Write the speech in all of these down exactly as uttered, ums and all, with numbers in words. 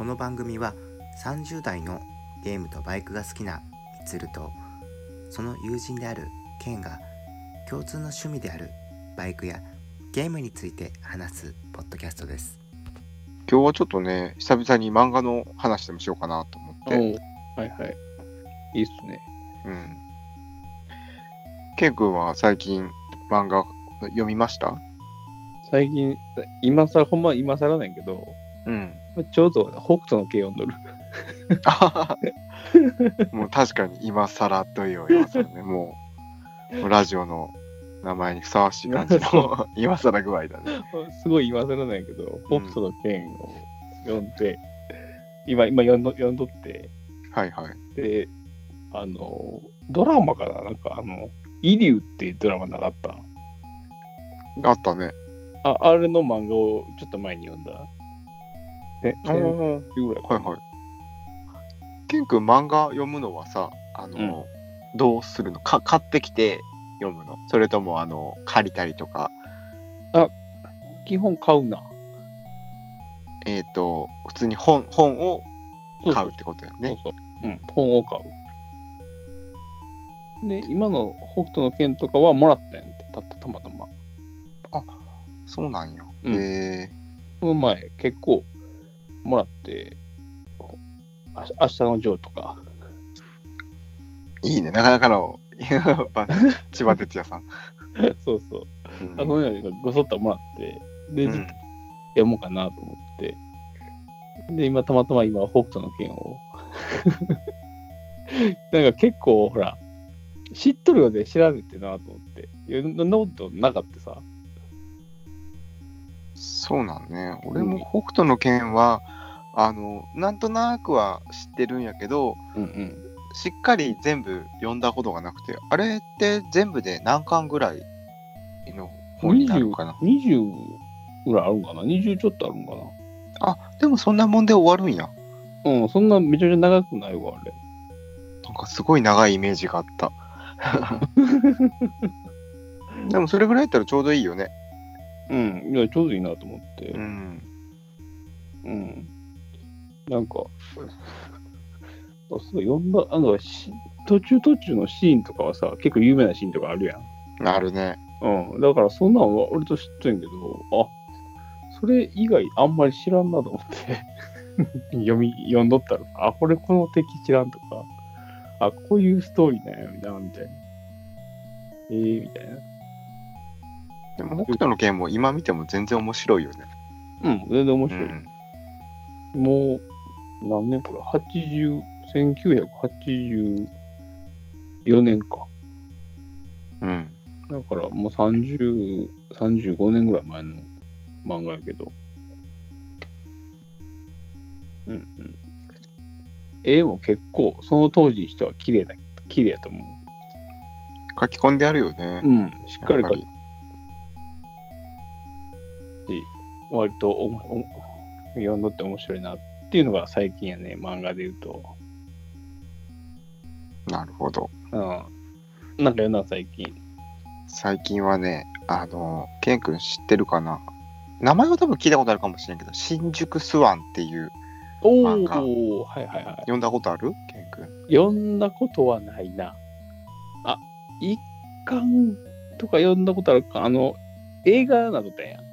この番組はさんじゅう代のゲームとバイクが好きなみつるとその友人であるケンが共通の趣味であるバイクやゲームについて話すポッドキャストです。今日はちょっとね、久々に漫画の話でもしようかなと思って。はいはい、いいっすね。うん、ケン君は最近漫画読みました？最近、今さら、ほんま今さらないけど、うん、ちょうど北斗の拳読んどる。もう確かに今さらという今さらね、もうラジオの名前にふさわしい感じの今さら具合だね。すごい今さらないけど、北斗の拳を読んで、うん、今今読んど、読んどって、はいはい。で、あのドラマからなんかあのイリュウっていうドラマなかった？あったね。あ、あれの漫画をちょっと前に読んだ。え、ああ、はいはい。ケン君漫画読むのはさ、あの、うん、どうするのか、買ってきて読むの？それともあの借りたりとか？あ、基本買うな。えっと普通に本本を買うってことだよね。そうそうそう。うん、本を買う。で、今の北斗の拳とかはもらったんやんて、たったたまたま。あ、そうなんや。うん、へえ。その前結構もらって、あ、明日のジョーとか。いいね、なかなかの千葉哲也さん。そうそう。うん、あのようにごそっともらって、で、うん、読もうかなと思って。で、今たまたま今北斗の拳を。なんか結構ほら、知っとるようで知らねえってなと思って。いろんなことなかったさ。そうなんね。俺も北斗の拳は、うん、あのなんとなくは知ってるんやけど、うんうん、しっかり全部読んだことがなくて、あれって全部で何巻ぐらいの本になるかな？にじゅうぐらいあるんかな？にじゅうちょっとあるんかな？あ、でもそんなもんで終わるんや。うん、そんなめちゃめちゃ長くないわ、あれ。なんかすごい長いイメージがあった。でもそれぐらいだったらちょうどいいよね。うん、いやちょうどいいなと思って、うん、うん、なんかそう読んだ、あの途中途中のシーンとかはさ、結構有名なシーンとかあるやん。あるね。うん、だからそんなんは俺と知ってんけど、あ、それ以外あんまり知らんなと思って読み読んどったら、あ、これこの敵知らんとか、あ、こういうストーリーなんやみたいなみたいな、えーみたいな。でも北斗の拳も今見ても全然面白いよね。うん、全然面白い。うん、もう何年これ、はちじゅう、せんきゅうひゃくはちじゅうよねんか。うん。だからもうさんじゅう、さんじゅうごねんぐらい前の漫画やけど。うんうん。絵も結構その当時にしては綺麗だ、綺麗だと思う。書き込んであるよね。うん、しっかり書き。割とおお読んどって面白いなっていうのが最近やね、漫画で言うと。なるほど。うん。なんか読んだ最近。最近はね、あのケン君知ってるかな？名前は多分聞いたことあるかもしれんけど、新宿スワンっていう漫画。おお、はいはいはい。読んだことある？ケン君。読んだことはないな。あ、一巻とか読んだことあるか、あの映画などだやん。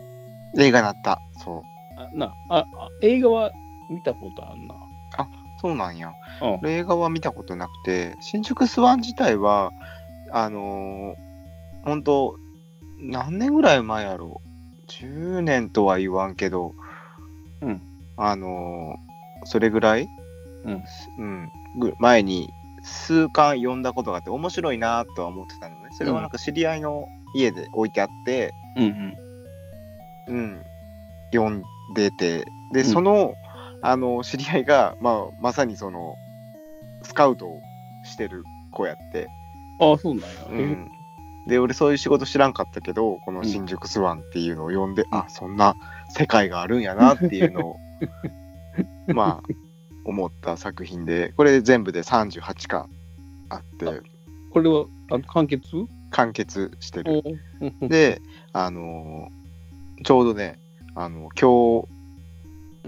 映画だった、そう。あなああ、映画は見たことあるな。あ、そうなんや。うん、映画は見たことなくて、新宿スワン自体は、あのー、ほんと、何年ぐらい前やろう。じゅうねんとは言わんけど、うん、あのー、それぐらい、うんうん、前に数巻読んだことがあって、面白いなとは思ってたのね。それはなんか知り合いの家で置いてあって、うんうんうんうん、読んでて、で、その、うん、あの知り合いが、まあ、まさにそのスカウトをしてる子やって。ああ、そうなんや。うん、で俺そういう仕事知らんかったけど、この新宿スワンっていうのを読んで、うん、あ、そんな世界があるんやなっていうのをまあ思った作品で、これ全部でさんじゅうはちかんあって、これはあの完結完結してる。で、あのーちょうどね、あの今日、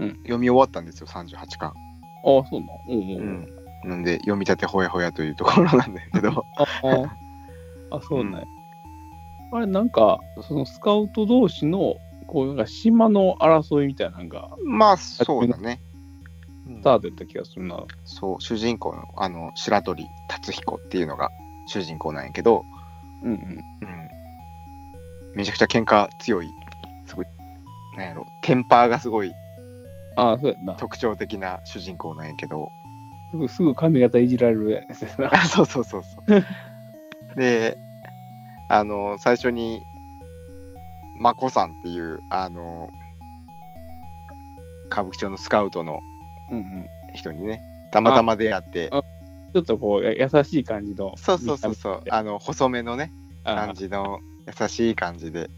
うん、読み終わったんですよさんじゅうはちかん。ああ、そうなの。うんうん、うん、なんで読み立てほやほやというところなんだけどああ、あ、そうね、うん、あれなんかそのスカウト同士のこうなんか島の争いみたいなのが、まあそうだね、スタートやった気がするな、うん、そう主人公 の, あの白鳥達彦っていうのが主人公なんやけど、うんうんうん、めちゃくちゃ喧嘩強い、すごいなんやろ、テンパーがすごい、ああそうやな、特徴的な主人公なんやけど、すぐすぐ髪型いじられるやつやなそうそうそうそうで、あの最初にマコさんっていうあの歌舞伎町のスカウトの人にね、うんうん、たまたま出会って、ちょっとこう優しい感じの、そうそうそうそう、あの細めのね感じの優しい感じで、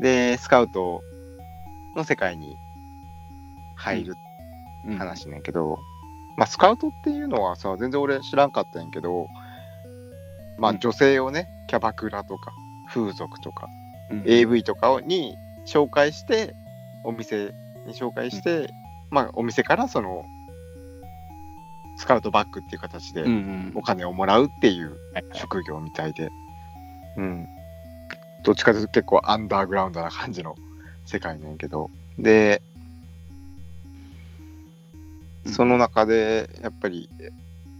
でスカウトの世界に入る話なんやけど、うんうん、まあ、スカウトっていうのはさ全然俺知らんかったんやけど、まあ、女性をね、うん、キャバクラとか風俗とか、うん、エーブイ とかに紹介して、お店に紹介して、うん、まあ、お店からそのスカウトバッグっていう形でお金をもらうっていう職業みたいで、うんうんうん、どっちかというと結構アンダーグラウンドな感じの世界なんやけど、でその中でやっぱり、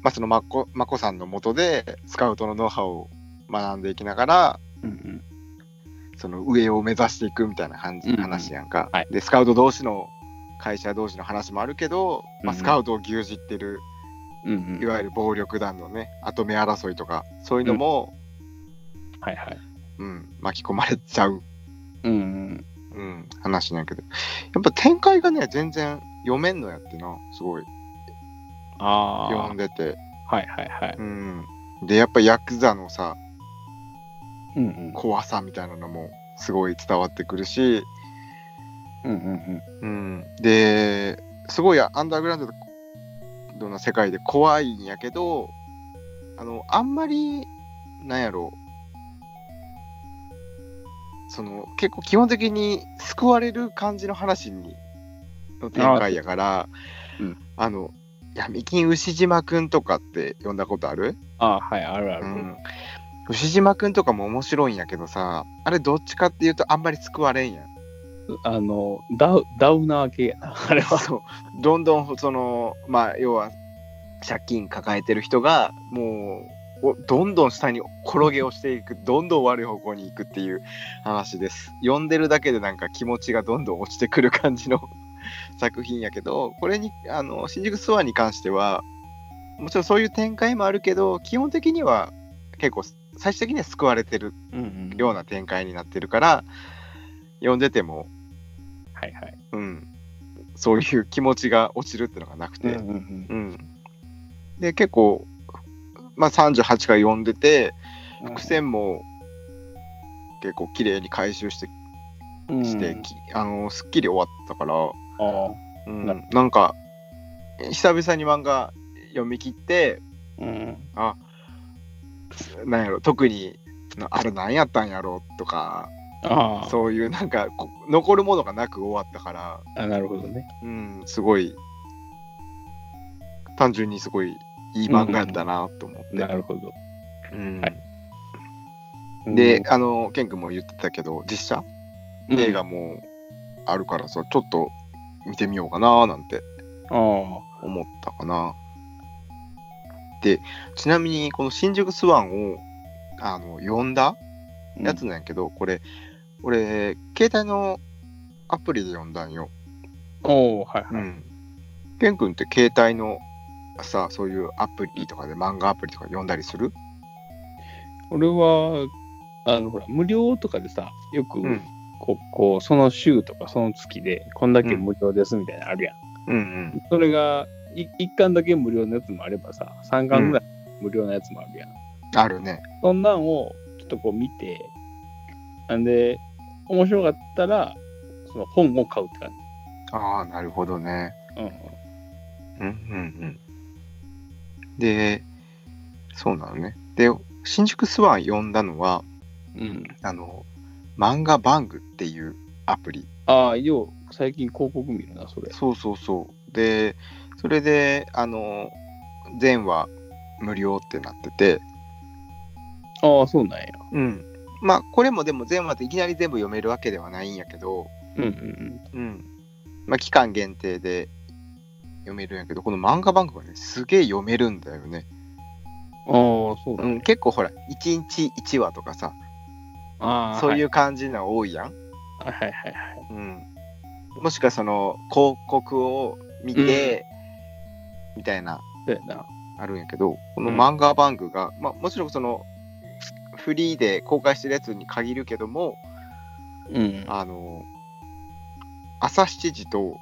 まあ、そのまこ、まこさんの下でスカウトのノウハウを学んでいきながら、うんうん、その上を目指していくみたいな感じの話やんか、うんうん、はい、でスカウト同士の会社同士の話もあるけど、まあ、スカウトを牛耳ってる、うんうん、いわゆる暴力団のね後目争いとかそういうのも、うん、はいはい、うん、巻き込まれちゃう、うんうんうん、話なんやけど、やっぱ展開がね全然読めんのやってな、すごい、あ読んでて、はいはいはい、うん、でやっぱヤクザのさ、うんうん、怖さみたいなのもすごい伝わってくるし、うんうんうんうん、ですごいアンダーグラウンドの世界で怖いんやけど、あのあんまりなんやろ、その結構基本的に救われる感じの話にの展開やから、うん、あの闇金牛島くんとかって呼んだことある？あ、はい、あるある、うん、牛島くんとかも面白いんやけどさ、あれどっちかっていうとあんまり救われんやん、あのダウ、ダウナー系やなあれはそうどんどんその、まあ要は借金抱えてる人がもうどんどん下に転げをしていく、どんどん悪い方向に行くっていう話です。読んでるだけでなんか気持ちがどんどん落ちてくる感じの作品やけど、これにあの新宿スワンに関してはもちろんそういう展開もあるけど、基本的には結構最終的には救われてるような展開になってるから、うんうん、読んでても、はいはい、うん、そういう気持ちが落ちるっていうのがなくて、うんうんうんうん、で結構、まあ、さんじゅうはちかい読んでて伏線も結構綺麗に回収して、うん、してあのすっきり終わったから、あ、うん、な, なんか久々に漫画読み切って、うん、あ、なんやろ、特にあれなんやったんやろとか、あ、そういうなんか残るものがなく終わったから、あ、なるほどね、うん、すごい単純にすごいいい漫画やったなと思って、うん、なるほど、うん、はい、で、あのケン君も言ってたけど実写映画もあるからさ、うん、ちょっと見てみようかななんて思ったかな。でちなみにこの新宿スワンをあの読んだやつなんやけど、うん、これ俺携帯のアプリで読んだんよ。おお、はいはい、うん、ケン君って携帯のさそういうアプリとかで漫画アプリとか読んだりする？俺はあのほら無料とかでさよく、うん、ここその週とかその月でこんだけ無料ですみたいなのあるやん、うんうん、それがいっかんだけ無料のやつもあればささんかんぐらい無料のやつもあるやん、うん、あるね。そんなんをちょっとこう見て、なんで面白かったらその本を買うって感じ。ああ、なるほどね、うん、うんうんうんで、そうなのね。で新宿スワン読んだのは、うん、あの漫画バングっていうアプリ、ああ、よう最近広告見るな、それ。そうそうそう。で、それで、あの、全話無料ってなってて。ああ、そうなんや。うん。まあ、これもでも全話っていきなり全部読めるわけではないんやけど、うんうんうん。うん。まあ、期間限定で読めるんやけど、この漫画バンクはね、すげえ読めるんだよね。ああ、そうだ、ね、うん。結構ほら、いちにちいちわとかさ、あそういう感じの多いやん。はいはいはい。うん。もしくはその、広告を見て、うん、みたいな、あるんやけど、この漫画バンクが、うん、まあ、もちろんその、フリーで公開してるやつに限るけども、うん、あの朝しちじと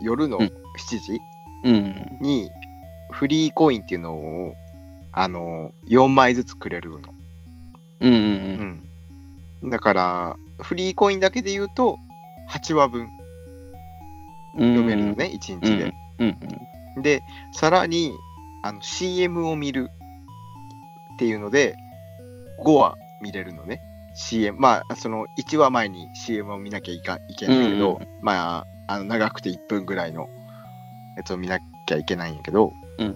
夜のしちじにフリーコインっていうのをあのよんまいずつくれるの、うんうんうん、だからフリーコインだけで言うとはちわぶん読めるのね、うん、いちにちで、うんうん、でさらにあの シーエム を見るっていうのでごわ見れるのね。 シーエム、 まあそのいちわまえに シーエム を見なきゃいか、いけないけど、うんうん、まあ、あの長くていっぷんぐらいのやつを見なきゃいけないんやけど、うん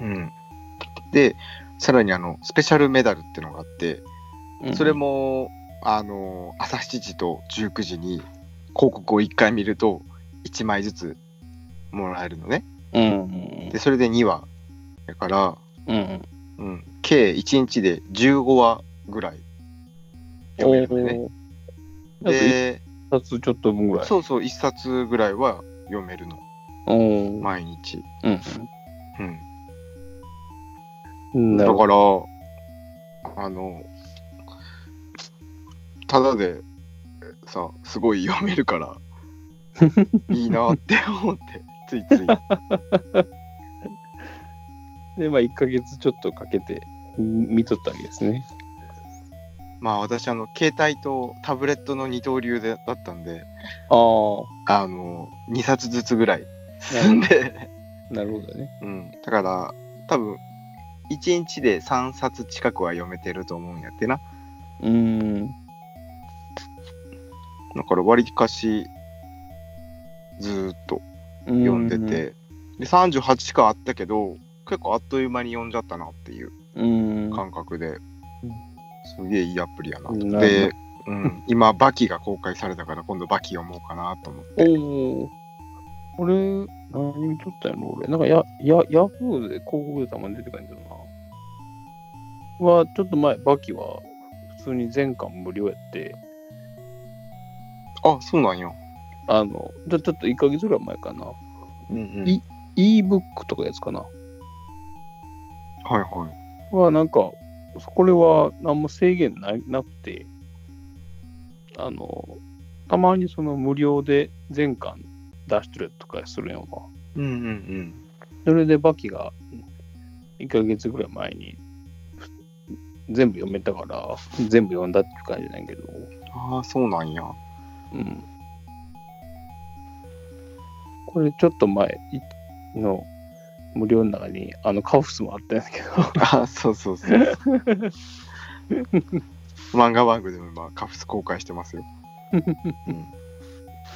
うんうん、でさらにあのスペシャルメダルってのがあって、うんうん、それもあの朝しちじとじゅうくじに広告をいっかい見るといちまいずつもらえるのね、うんうん、でそれでにわだから、うんうんうん、計いちにちでじゅうごわぐらい読めるんだよね。で、いっさつちょっと分ぐらい。そうそう、いっさつぐらいは読めるの。お毎日。うん。うん。だから、あの、ただでさ、すごい読めるから、いいなって思って、ついつい。で、まあ、いっかげつちょっとかけて見とったわけですね。まあ、私あの携帯とタブレットの二刀流でだったんで、ああのにさつずつぐらい進んで、なるほどね。うん、だから多分いちにちでさんさつ近くは読めてると思うんやってな。うーん。だから割りかしずっと読んでて、でさんじゅうはちかんあったけど。結構あっという間に読んじゃったなっていう感覚で、すげえいいアプリやなと思って、うん、今バキが公開されたから今度バキ読もうかなと思って。おお、俺何見とったやろ俺。なんかややヤフーで広告でたまに出てくるんだろうな。はちょっと前バキは普通に全巻無料やって。あ、そうなんや。あのじゃちょっといっかげつぐらい前かな。うんうん。い イーブック とかやつかな。はいはい。はなんかこれは何も制限 な, なくて、あのたまにその無料で全巻出してるとかするやんか。うんうんうん。それでバキがいっかげつぐらい前に全部読めたから全部読んだって感じなんやけど。ああそうなんや。うん。これちょっと前の。無料の中にあのカフスもあったんやけどあそうそうそう漫画バンクでも今カフス公開してますよ、うん、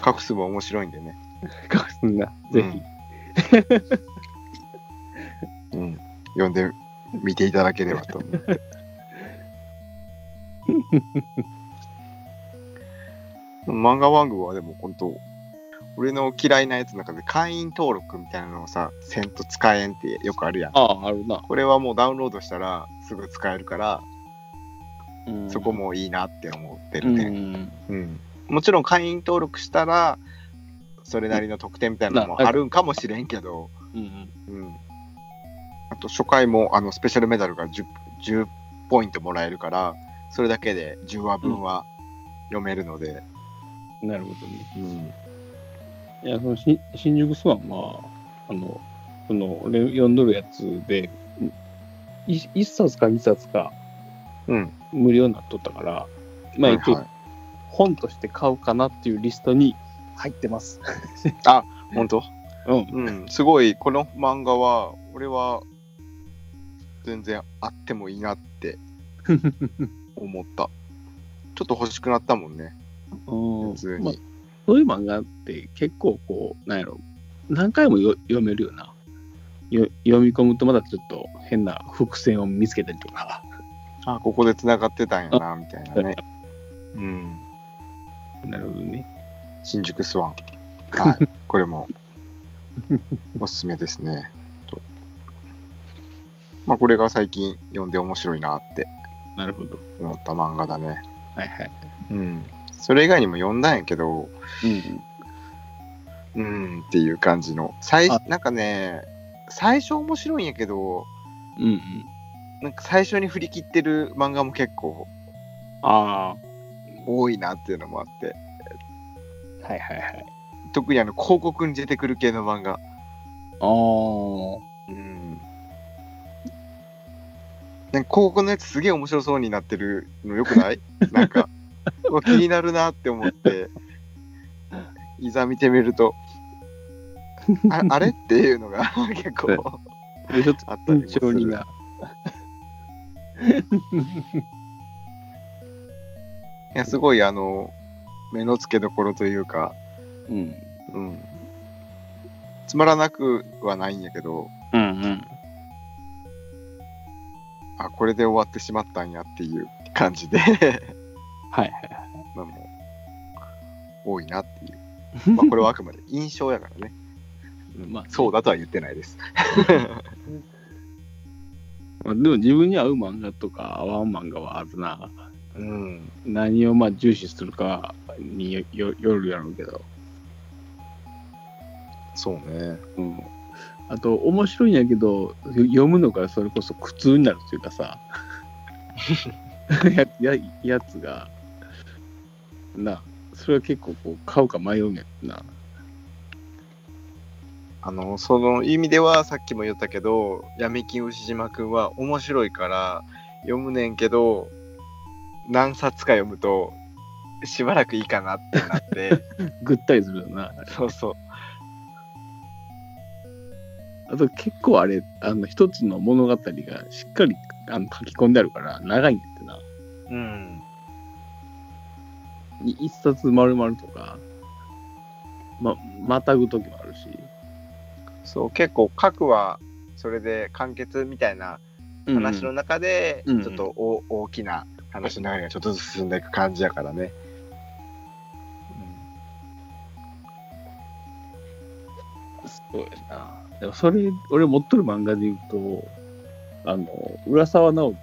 カフスも面白いんでねカフスなぜひ、うんうん、読んで見ていただければと思って漫画バンクはでも本当俺の嫌いなやつの中で会員登録みたいなのをさ、せんと使えんってよくあるやん。ああ、あるな。これはもうダウンロードしたらすぐ使えるから、うん、そこもいいなって思ってるね。うん、うん、もちろん会員登録したらそれなりの特典みたいなのもあるんかもしれんけど、うんうん、あと初回もあのスペシャルメダルが 10, じゅうポイントもらえるからそれだけでじゅうわぶんは読めるので、うん、なるほどね、うんいやその新宿スワンはあのその俺読んどるやつでいっさつかにさつか、うん、無料になっとったから、まあはいはい、本として買うかなっていうリストに入ってますあ本当うん、うん、すごいこの漫画は俺は全然あってもいいなって思ったちょっと欲しくなったもんね、うん、普通に、まそういう漫画って結構こうなんやろ何回もよ読めるよなよ読み込むとまだちょっと変な伏線を見つけたりとかあここで繋がってたんやなみたいなねうんなるほどね新宿スワンはいこれもおすすめですねとまあこれが最近読んで面白いなってなるほど思った漫画だねはいはいうんそれ以外にも読んだんやけど、うん、うんっていう感じの最なんかね最初面白いんやけど、うんうん、なんか最初に振り切ってる漫画も結構あ多いなっていうのもあってはいはいはい特にあの広告に出てくる系の漫画あーうんなんか広告のやつすげえ面白そうになってるのよくないなんか気になるなって思っていざ見てみると あ, あれっていうのが結構あったりもするな。いやすごいあの目の付けどころというか、うんうん、つまらなくはないんやけど、うんうん、あこれで終わってしまったんやっていう感じで。はいはいはいまあ、もう多いなっていうまあこれはあくまで印象やからね、うんまあ、そうだとは言ってないですまあでも自分に合う漫画とか合わん漫画はあるな、うん、何をまあ重視するかに よ, よ, よるやろうけどそうね、うん、あと面白いんやけど読むのがそれこそ苦痛になるというかさや, や, やつがなそれは結構こう買うか迷うんやつなあのその意味ではさっきも言ったけど闇金牛島くんは面白いから読むねんけど何冊か読むとしばらくいいかなってなってぐったりするよなそうそうあと結構あれあの一つの物語がしっかりあの書き込んであるから長いんだってなうん一冊丸々とか ま, またぐ時もあるしそう結構書くはそれで完結みたいな話の中で、うんうん、ちょっとお、うんうん、大きな話の流れがちょっとずつ進んでいく感じやからね、うん、すごいなでもそれ俺持っとる漫画で言うとあの浦沢直樹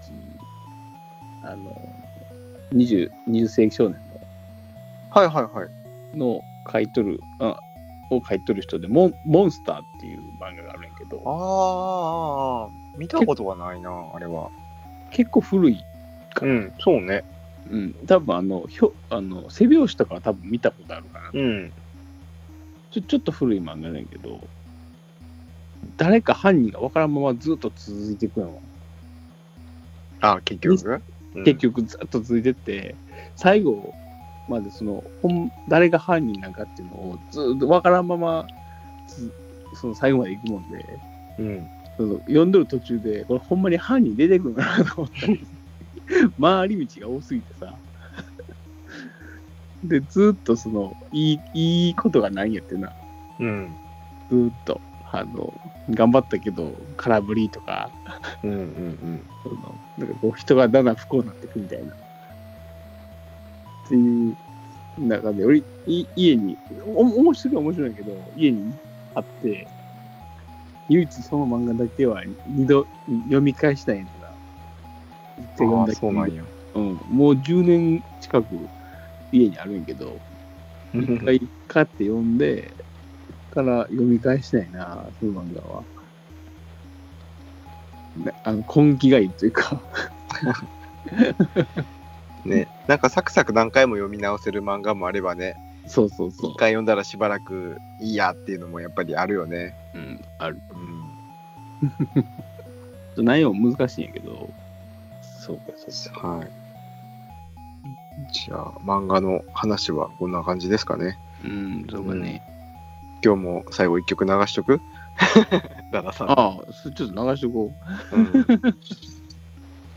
あの 20, 20世紀少年のはいはいはいの書いとるあを書いとる人でモ ン, モンスターっていう漫画があるんやけどああ見たことはないなあれは結構古いからうんそうねうん多分あのひょあの背拍子とかは多分見たことあるかなうんちょちょっと古い漫画なんやけど誰か犯人が分からんままずっと続いていくの。ああ、結局、うん、結局ずっと続いてって、最後までその誰が犯人なんかっていうのをずっと分からんままその最後まで行くもんで、うん、そう読んどる途中でこれほんまに犯人出てくるのかなと思ったり、回り道が多すぎてさ、でずっとそのいいいいことがないんやってな、うん、ずっと。あの頑張ったけど空振りとかうんうんうんそのなんかこう人がだんだん不幸になっていくみたいなっていう中で俺い家にお面白い面白いけど家にあって唯一その漫画だけは二度読み返したいんだって読んだけどそうなんや、うん、もうじゅうねん近く家にあるんやけど一回買って読んでから読み返したいなぁ、その漫画は。あの根気がいいというか。ね、なんかサクサク何回も読み直せる漫画もあればね、そうそうそう。一回読んだらしばらくいいやっていうのもやっぱりあるよね。うん、ある。うん、内容難しいんやけど、そうか、そうか。はい。じゃあ、漫画の話はこんな感じですかね。うん、そうかね。うん今日も最後一曲流しとくダダさんああちょっと流しとこう、うん、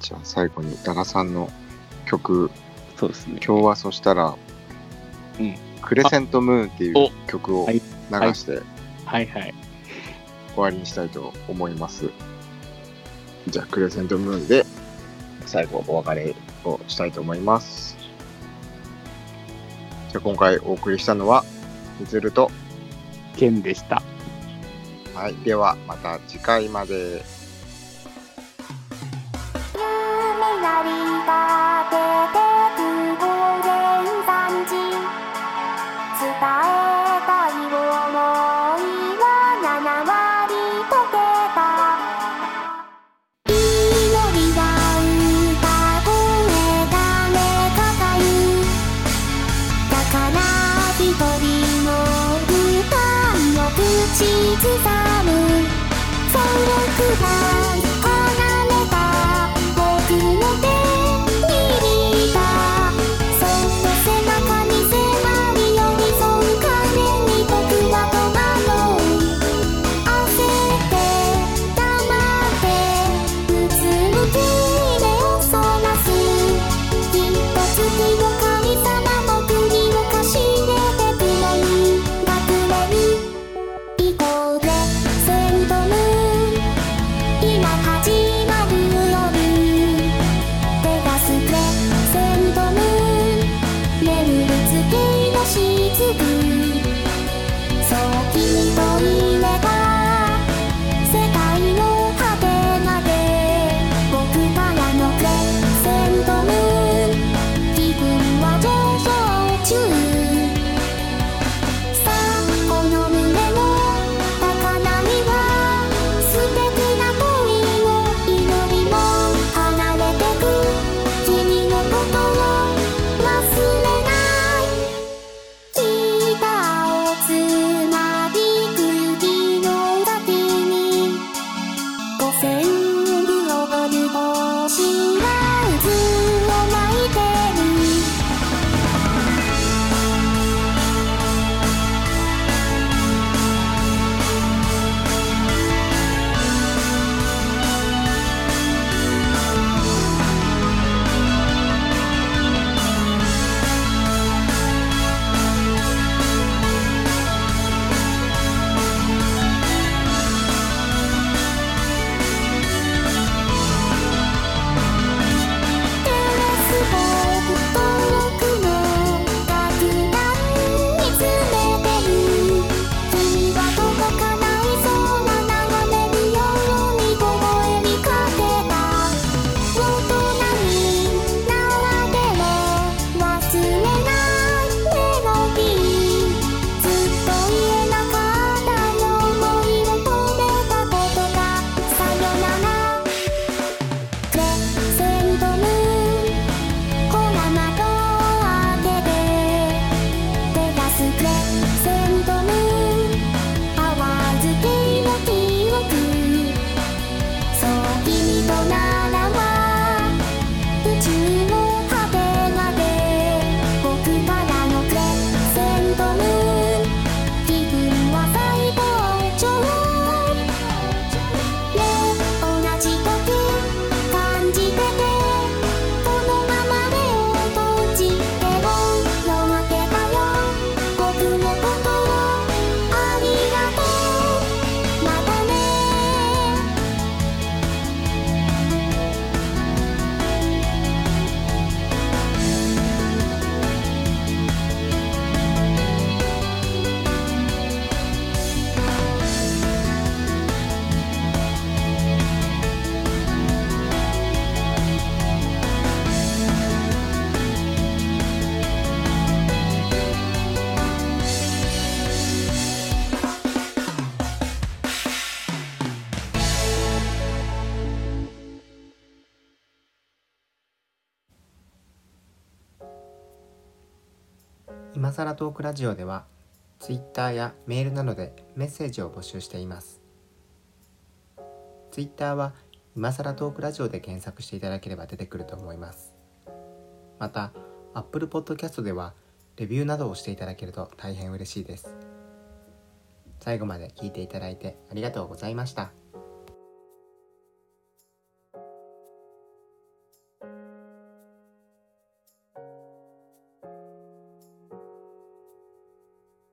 じゃあ最後にダダさんの曲そうですね今日はそしたら、うん、クレセントムーンっていう曲を流してはいはい終わりにしたいと思います。じゃあクレセントムーンで最後お別れをしたいと思います。じゃあ今回お送りしたのはみつるとけんでした。はい、ではまた次回まで。今さらトークラジオではツイッターやメールなどでメッセージを募集しています。ツイッターは今さらトークラジオで検索していただければ出てくると思います。また Apple Podcast ではレビューなどをしていただけると大変嬉しいです。最後まで聞いていただいてありがとうございました。